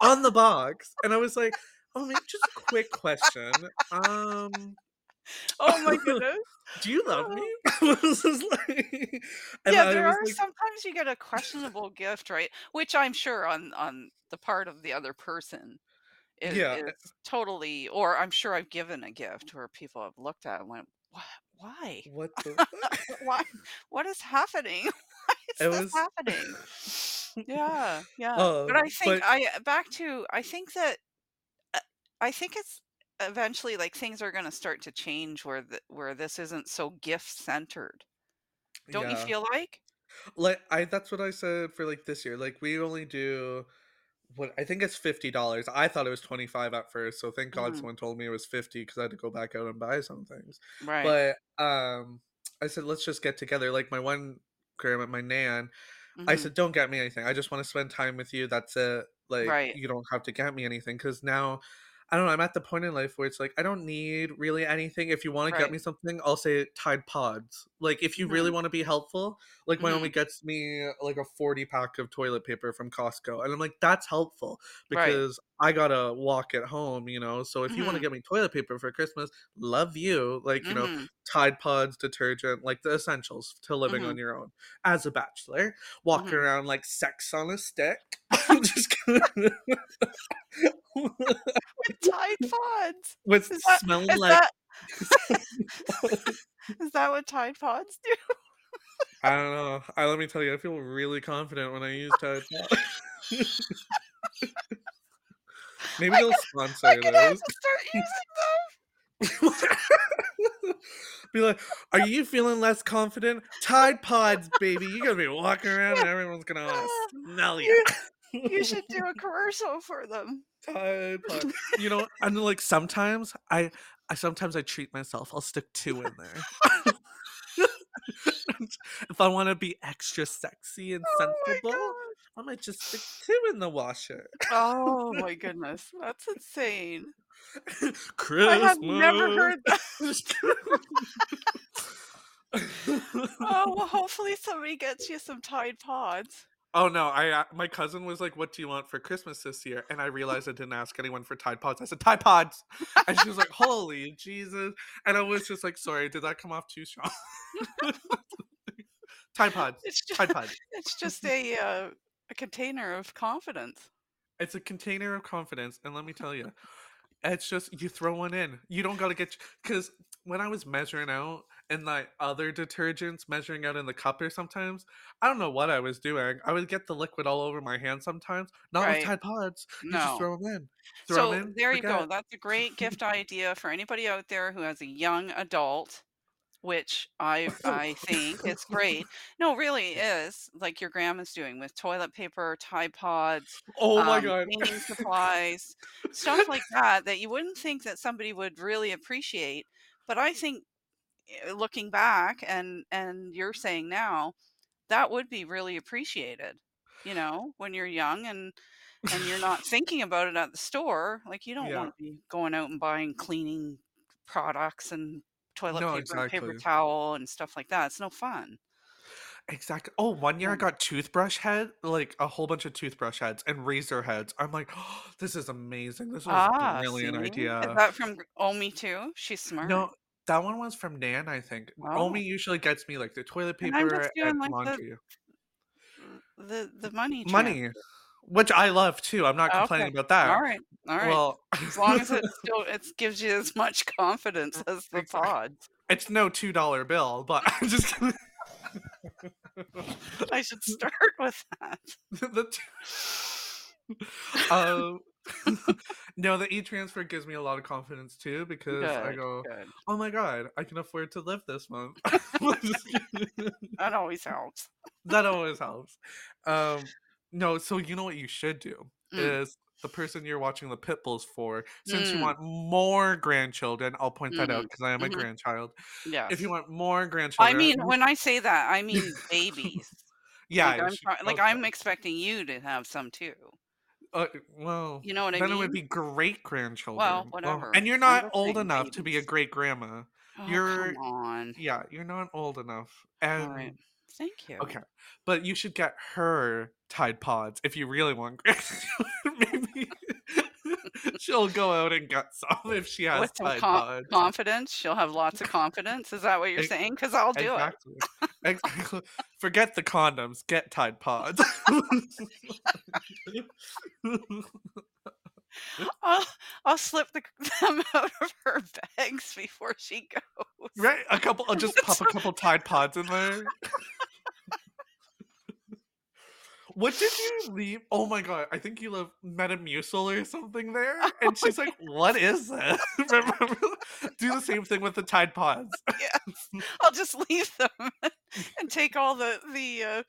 on the box. And I was like, oh, maybe just a quick question. Um, oh my goodness. Do you love me? This is like... and yeah, there are like... sometimes you get a questionable gift, right? Which I'm sure on, on the part of the other person. It, yeah, it's totally. Or I'm sure I've given a gift where people have looked at it and went, "What? why? What the why? What is happening? Why is it this was... happening? Yeah, yeah. Uh, but I think but... I back to I think that uh, I think it's eventually like things are going to start to change where the, where this isn't so gift centered. Don't yeah. you feel like? Like I that's what I said for like this year. Like we only do what I think it's fifty dollars. I thought it was twenty five at first, so thank God mm. someone told me it was fifty because I had to go back out and buy some things. Right. But um, I said let's just get together. Like my one grandma, my nan, mm-hmm. I said don't get me anything. I just want to spend time with you. That's it. Like right. you don't have to get me anything because now I don't know. I'm at the point in life where it's like, I don't need really anything. If you want right. to get me something, I'll say Tide Pods. Like, if you mm-hmm. really want to be helpful, like, my mm-hmm. only gets me, like, a forty pack of toilet paper from Costco. And I'm like, that's helpful because right. I got to walk at home, you know? So if mm-hmm. you want to get me toilet paper for Christmas, love you. Like, you mm-hmm. know, Tide Pods, detergent, like, the essentials to living mm-hmm. on your own. As a bachelor, walking mm-hmm. around like sex on a stick. I'm just kidding. With Tide Pods. With is that, smelling is like. That... is that what Tide Pods do? I don't know. I let me tell you, I feel really confident when I use Tide Pods. Maybe I they'll can, sponsor I can those. Have to start using them. Be like, are you feeling less confident? Tide Pods, baby. You're gonna be walking around and everyone's gonna smell you. You should do a commercial for them. Tide Pod. You know, and like sometimes I, I sometimes I treat myself. I'll stick two in there. If I want to be extra sexy and oh sensible, I might just stick two in the washer. Oh my goodness, that's insane. Christmas. I have never heard that. Oh well, hopefully somebody gets you some Tide Pods. Oh no, I uh, my cousin was like, what do you want for Christmas this year? And I realized I didn't ask anyone for Tide Pods. I said, Tide Pods! And she was like, holy Jesus. And I was just like, sorry, did that come off too strong? Tide Pods. It's just, Tide Pods. It's just a, uh, a container of confidence. It's a container of confidence. And let me tell you, it's just, you throw one in. You don't got to get, because when I was measuring out, and like other detergents measuring out in the cup or sometimes. I don't know what I was doing. I would get the liquid all over my hand sometimes. Not right. with Tide Pods. You no. just throw them in. Throw so them in, there you forget. Go. That's a great gift idea for anybody out there who has a young adult, which I I think it's great. No, really is. Like your grandma's doing with toilet paper, Tide Pods. Oh my um, God. Cleaning supplies. Stuff like that that you wouldn't think that somebody would really appreciate. But I think looking back and and you're saying now that would be really appreciated, you know, when you're young and and you're not thinking about it at the store. Like you don't yeah. want to be going out and buying cleaning products and toilet no, paper exactly. and paper towel and stuff like that. It's no fun. Exactly. Oh, one year I got toothbrush head, like a whole bunch of toothbrush heads and razor heads. I'm like, oh, this is amazing. This was ah, a brilliant see? idea. Is that from Oh Me Too? She's smart. No, that one was from Nan, I think. Wow. Omi usually gets me like the toilet paper and, and like laundry. The, the the money. Trend. Money, which I love too. I'm not complaining okay. about that. All right, all right. Well, as long as it still it gives you as much confidence as the pods. It's no two dollar bill, but I'm just kidding. I should start with that. the two... um, no, the e-transfer gives me a lot of confidence too because good, I go, good. oh my God, I can afford to live this month. That always helps. That always helps. Um, no, so you know what you should do mm. is the person you're watching the pit bulls for. Since mm. you want more grandchildren, I'll point that mm-hmm. out because I am a mm-hmm. grandchild. Yeah. If you want more grandchildren, I mean, when I say that, I mean babies. Yeah, like, I'm, should, like okay. I'm expecting you to have some too. Uh, well, you know what I then mean? It would be great grandchildren. Well, whatever. Oh, and you're not old enough babies. to be a great grandma. Oh, you're, come on. Yeah, you're not old enough. And all right. Thank you. Okay, but you should get her Tide Pods if you really want grandchildren. Maybe she'll go out and get some if she has With some Tide com- Pods. Confidence, she'll have lots of confidence. Is that what you're saying? Because I'll do exactly. it. Exactly. Forget the condoms. Get Tide Pods. I'll, I'll slip the, them out of her bags before she goes. Right, a couple. I'll just pop a couple Tide Pods in there. What did you leave? Oh my god, I think you left Metamucil or something there. And she's like, what is this? Remember? Do the same thing with the Tide Pods. Yes. I'll just leave them and take all the, the uh,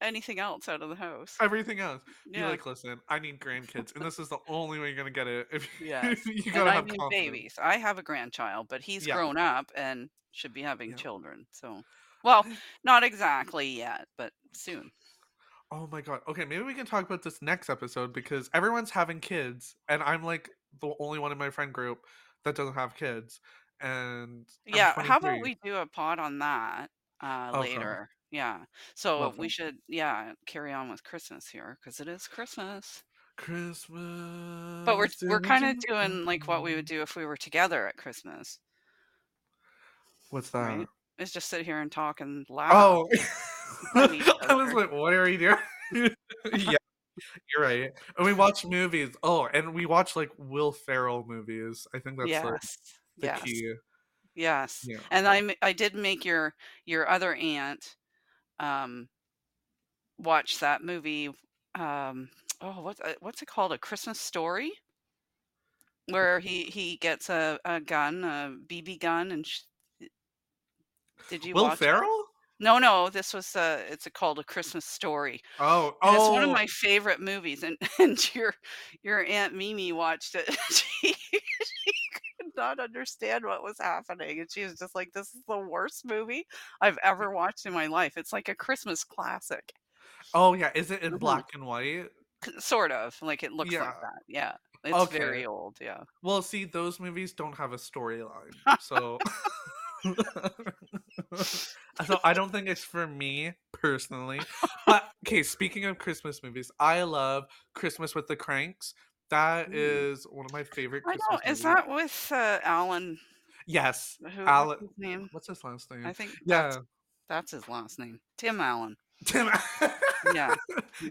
anything else out of the house. Everything else. Yeah. You're like, listen, I need grandkids, and this is the only way you're going to get it. If yeah. you gotta and I have need confidence. Babies. I have a grandchild, but he's yeah. grown up and should be having yeah. children. So, well, not exactly yet, but soon. Oh my god. Okay, maybe we can talk about this next episode, because everyone's having kids and I'm like the only one in my friend group that doesn't have kids. And yeah, how about we do a pod on that uh, oh, later? So. Yeah. So Lovely. we should yeah, carry on with Christmas here, because it is Christmas. Christmas. But we're we're kind of doing like what we would do if we were together at Christmas. What's that? Right? It's just sit here and talk and laugh. Oh. I was like, what are you doing? Yeah, you're right. And we watch movies. Oh, and we watch like Will Ferrell movies. I think that's yes. like the yes. key. Yes. Yeah. And I I did make your your other aunt um watch that movie. Um oh what what's it called? A Christmas Story? Where he, he gets a, a gun, a B B gun, and sh- did you Will watch Ferrell? That? No, no, this was a, it's a, called A Christmas Story. Oh, oh. And it's one of my favorite movies. And, and your your Aunt Mimi watched it. She, she could not understand what was happening. And she was just like, this is the worst movie I've ever watched in my life. It's like a Christmas classic. Oh, yeah. Is it in mm-hmm. black and white? Sort of. Like, it looks yeah. like that. Yeah. It's okay. very old. Yeah. Well, see, those movies don't have a storyline. So... So I don't think it's for me personally. But okay, speaking of Christmas movies, I love Christmas with the Cranks. That is one of my favorite Christmas I know. movies. Is that with uh, Alan? Yes. Who, Alan. What's his name? What's his last name? I think yeah. that's, that's his last name. Tim Allen. Tim Yeah.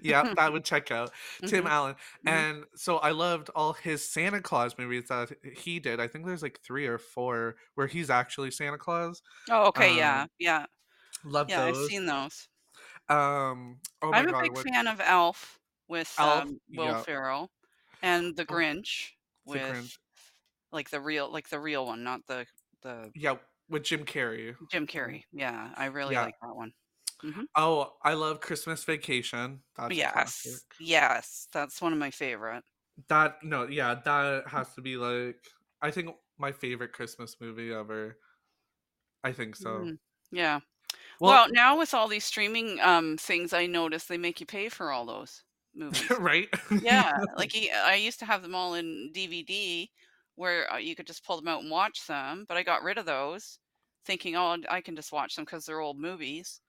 Yeah, that would check out. Tim mm-hmm. Allen. And mm-hmm. so I loved all his Santa Claus movies that he did. I think there's like three or four where he's actually Santa Claus. Oh, okay, um, yeah. Yeah. Love yeah, those. Yeah, I've seen those. Um oh my I'm God, a big what... fan of Elf with Elf, um, Will yeah. Ferrell, and The Grinch oh, with the Grinch. like the real like the real one, not the the Yeah, with Jim Carrey. Jim Carrey. Yeah, I really yeah. like that one. Mm-hmm. Oh, I love Christmas Vacation. That's yes, classic. yes, that's one of my favorite. That no, yeah, that has to be like I think my favorite Christmas movie ever. I think so. Mm-hmm. Yeah. Well, well, now with all these streaming um things, I noticed they make you pay for all those movies, right? Yeah, like I used to have them all in D V D where you could just pull them out and watch them, but I got rid of those, thinking, oh, I can just watch them because they're old movies.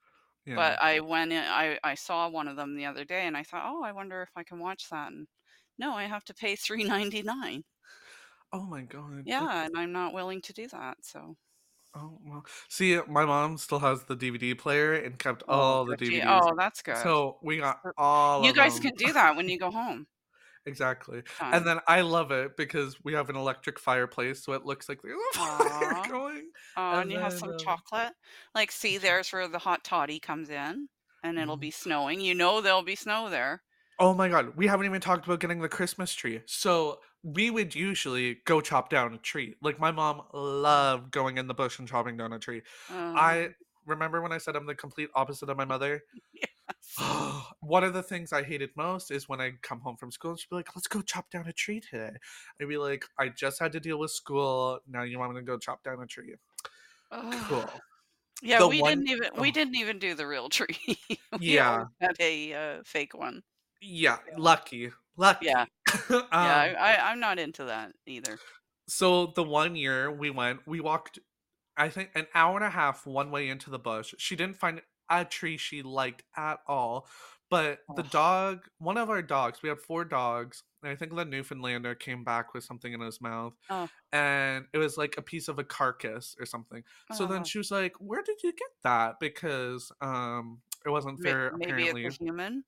Yeah. But I went in, I, I saw one of them the other day and I thought, oh, I wonder if I can watch that. And no, I have to pay three dollars and ninety-nine cents. Oh my God. Yeah. That's... And I'm not willing to do that. So. Oh, well. See, my mom still has the D V D player and kept oh, all the D V Ds. Oh, that's good. So we got all you of guys them. Can do that when you go home. Exactly. Fun. And then I love it because we have an electric fireplace, so it looks like there's a fire going. Oh, and, and you then, have some uh, chocolate. Like, see, there's where the hot toddy comes in, and it'll be snowing. You know there'll be snow there. Oh, my God. We haven't even talked about getting the Christmas tree. So we would usually go chop down a tree. Like, my mom loved going in the bush and chopping down a tree. Um, I remember when I said I'm the complete opposite of my mother? Yeah. One of the things I hated most is when I come home from school and she'd be like, let's go chop down a tree today. I'd be like, I just had to deal with school. Now you want me to go chop down a tree. Oh. Cool. Yeah, the we one... didn't even oh. we didn't even do the real tree. Yeah. Had a uh, fake one. Yeah, yeah. Lucky. Lucky. Yeah. um, yeah, I, I, I'm not into that either. So the one year we went, we walked, I think, an hour and a half one way into the bush. She didn't find a tree she liked at all, but the dog, one of our dogs, we had four dogs, and I think the Newfoundlander came back with something in his mouth, oh. and it was like a piece of a carcass or something. Oh. So then she was like, where did you get that? Because um it wasn't fair. Maybe apparently it's a human.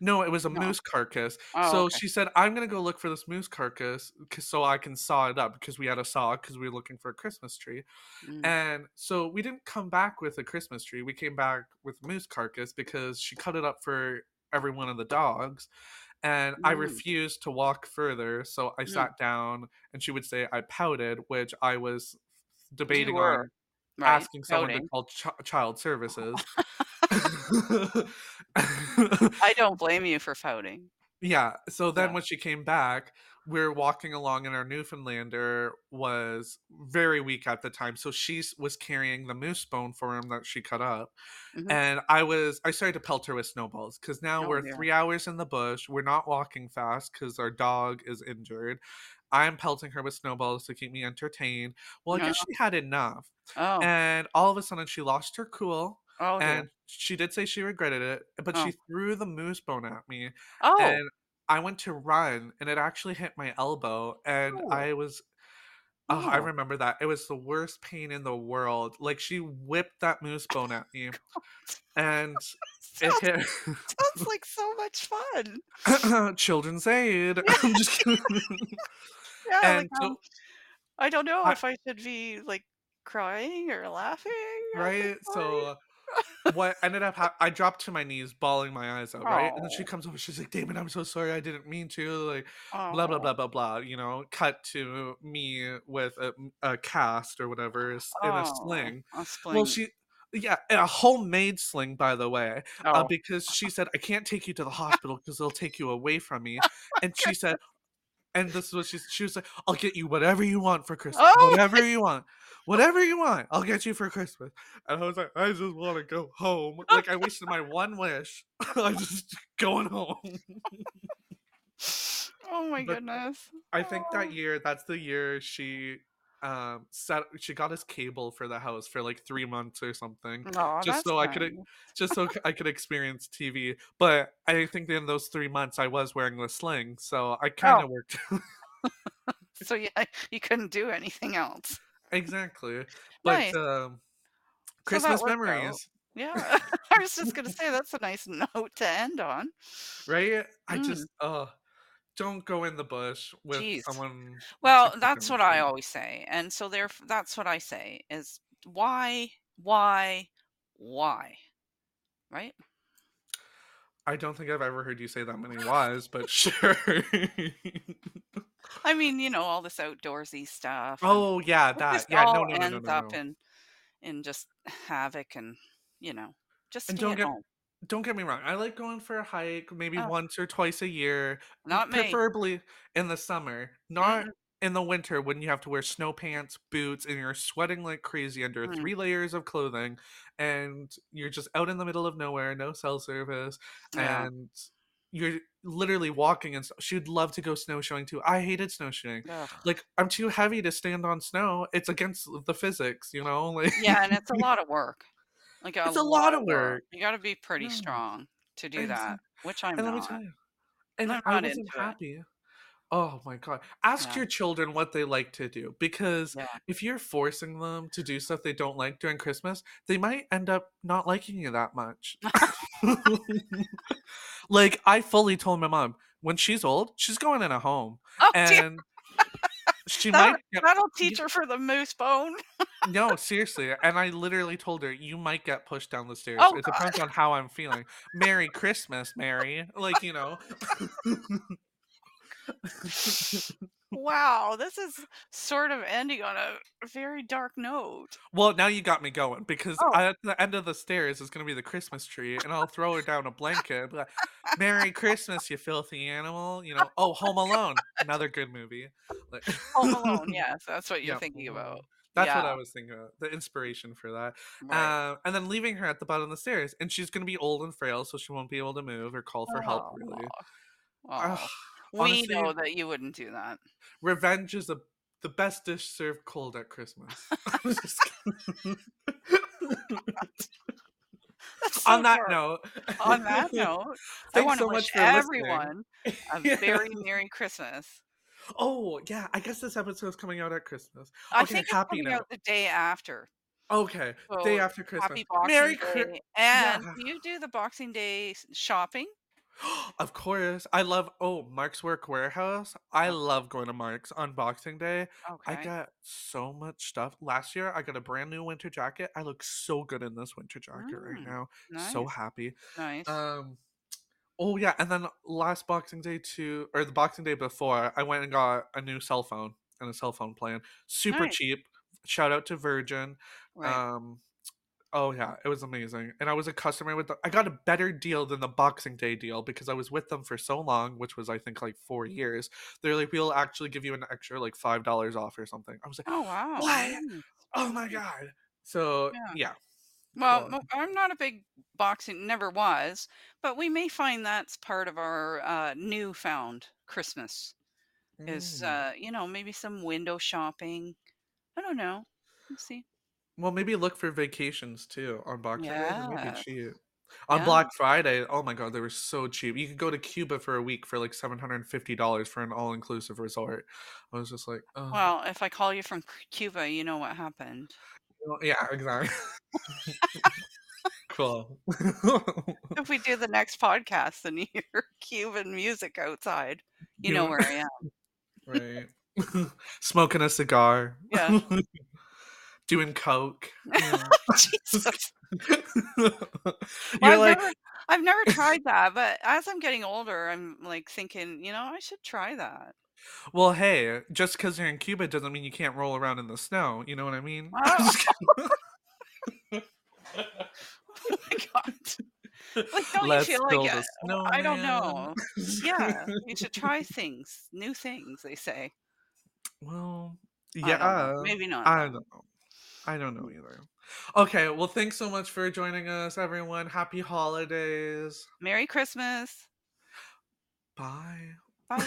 No, it was a no. moose carcass. Oh, so okay. She said, I'm going to go look for this moose carcass so I can saw it up, because we had a saw because we were looking for a Christmas tree. Mm. And so we didn't come back with a Christmas tree. We came back with moose carcass because she cut it up for every one of the dogs. And mm. I refused to walk further. So I mm. sat down, and she would say I pouted, which I was debating were, on right? asking pouting. someone to call ch- child services. I don't blame you for pouting. Yeah. So then yeah. when she came back, we're walking along, and our Newfoundlander was very weak at the time. So she was carrying the moose bone for him that she cut up. Mm-hmm. And I was, I started to pelt her with snowballs, because now oh, we're yeah. three hours in the bush. We're not walking fast because our dog is injured. I'm pelting her with snowballs to keep me entertained. Well, no. I guess she had enough. Oh. And all of a sudden she lost her cool. Oh, and yeah. she did say she regretted it, but oh. she threw the moose bone at me. Oh. And I went to run, and it actually hit my elbow, and Ooh. I was, oh, Ooh. I remember that. It was the worst pain in the world. Like, she whipped that moose bone at me, and sounds, it hit. Sounds like so much fun. Children's Aid. I'm just kidding. Yeah, and like, so, um, I don't know I, if I should be, like, crying or laughing. Right, so... what ended up ha- I dropped to my knees bawling my eyes out, right? Aww. And then she comes over, she's like, Damon, I'm so sorry, I didn't mean to, like, Aww. blah blah blah blah blah, you know. Cut to me with a, a cast or whatever in a sling. a sling well she yeah and a homemade sling, by the way, oh. uh, because she said, I can't take you to the hospital because they'll take you away from me. And she said, and this is what she she was like, I'll get you whatever you want for Christmas. Oh, whatever you want. Whatever you want, I'll get you for Christmas. And I was like, I just want to go home. Like, I wasted my one wish. I'm just going home. Oh my but goodness. I think that year, that's the year she um set she got us cable for the house for like three months or something. Oh, just so funny. I could just so I could experience T V. But I think in those three months I was wearing the sling, so I kind of oh. worked. So yeah, you couldn't do anything else. Exactly. But nice. um Christmas so memories. Out. Yeah. I was just gonna say, that's a nice note to end on. Right? I mm. just uh don't go in the bush with Jeez. someone. Well, that's what I always say. And so there that's what I say is why, why, why? Right? I don't think I've ever heard you say that many whys, but sure. I mean, you know, all this outdoorsy stuff. Oh, yeah, that. Yeah, no, no, no, no, no. It ends up in, in just havoc and, you know, just stay at home. Don't get me wrong. I like going for a hike maybe oh. once or twice a year. Not me. Preferably in the summer. Not mm-hmm. in the winter when you have to wear snow pants, boots, and you're sweating like crazy under mm. three layers of clothing. And you're just out in the middle of nowhere, no cell service. Yeah. And... you're literally walking, and st- she'd love to go snowshoeing too. I hated snowshoeing. Ugh. Like, I'm too heavy to stand on snow. It's against the physics, you know. Like, yeah, and it's a lot of work. Like, a it's a lot, lot of work. work. You got to be pretty yeah. strong to do that, which I'm and not. Let me tell you, and I'm not I wasn't into happy. It. Oh my god! Ask yeah. your children what they like to do, because yeah. if you're forcing them to do stuff they don't like during Christmas, they might end up not liking you that much. Like, I fully told my mom, when she's old, she's going in a home. Oh, and she that, might get, that'll teach her for the moose bone. No, seriously. And I literally told her, you might get pushed down the stairs. Oh, it depends God. on how I'm feeling. Merry Christmas, Mary. Like, you know. Wow, this is sort of ending on a very dark note. Well, now you got me going, because oh. I, at the end of the stairs is going to be the Christmas tree, and I'll throw her down a blanket. But, Merry Christmas, you filthy animal. You know, oh, Home Alone, another good movie. Like, Home Alone, yes, that's what you're yeah. thinking about. That's yeah. what I was thinking about, the inspiration for that. Right. Uh, and then leaving her at the bottom of the stairs, and she's going to be old and frail, so she won't be able to move or call for oh. help, really. Oh. Honestly, we know that you wouldn't do that. Revenge is a, the best dish served cold at Christmas. I'm just kidding. So on that hard. note, on that note, I want so to wish everyone listening. a very yeah. Merry Christmas. Oh yeah, I guess this episode is coming out at Christmas. Okay, I think happy it's coming note. out the day after. Okay, so day after Christmas. Happy Boxing Merry Day, Cri- and yeah. you do the Boxing Day shopping. Of course. I love, oh, Mark's Work Warehouse. I love going to Mark's on Boxing Day. I Okay. got so much stuff. Last year, I got a brand new winter jacket. I look so good in this winter jacket right Mm, now. So nice. happy. Nice. Um, oh, yeah. And then last Boxing Day, too, or the Boxing Day before, I went and got a new cell phone and a cell phone plan. Super Nice. cheap. Shout out to Virgin. Right. Um, Oh yeah, it was amazing, and I was a customer with. The, I got a better deal than the Boxing Day deal because I was with them for so long, which was I think like four years. They're like, we'll actually give you an extra like five dollars off or something. I was like, Oh wow. what? Mm. Oh my god! So Yeah. yeah, Well, um, mo- I'm not a big boxing, never was, but we may find that's part of our uh, newfound Christmas is, mm. uh, you know, maybe some window shopping. I don't know. Let's see. well, maybe look for vacations too on Boxing Day. They might be Yeah. cheap. On Yeah. Black Friday, oh my god, they were so cheap. You could go to Cuba for a week for like seven hundred and fifty dollars for an all-inclusive resort. I was just like, oh, Well, if I call you from C- Cuba, you know what happened. well, yeah, exactly. Cool. If we do the next podcast and you hear Cuban music outside, you know where I am. Right. Smoking a cigar. Yeah. Doing coke. Yeah. Jesus. Well, You're I've like, never I've never tried that, but as I'm getting older, I'm like thinking, you know, I should try that. well, hey, just because you're in Cuba doesn't mean you can't roll around in the snow. You know what I mean? I'm Oh, just oh my god. Like kidding. don't you Let's feel like build uh, a I don't snowman. know. Yeah, you should try things, new things, they say. Well, I don't know. yeah, Maybe not I though. don't know. I don't know either. Okay, well, thanks so much for joining us, everyone. Happy holidays. Merry Christmas. Bye. Bye.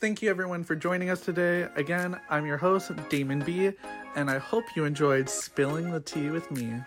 Thank you, everyone, for joining us today. Again, I'm your host, Damon B, and I hope you enjoyed spilling the tea with me.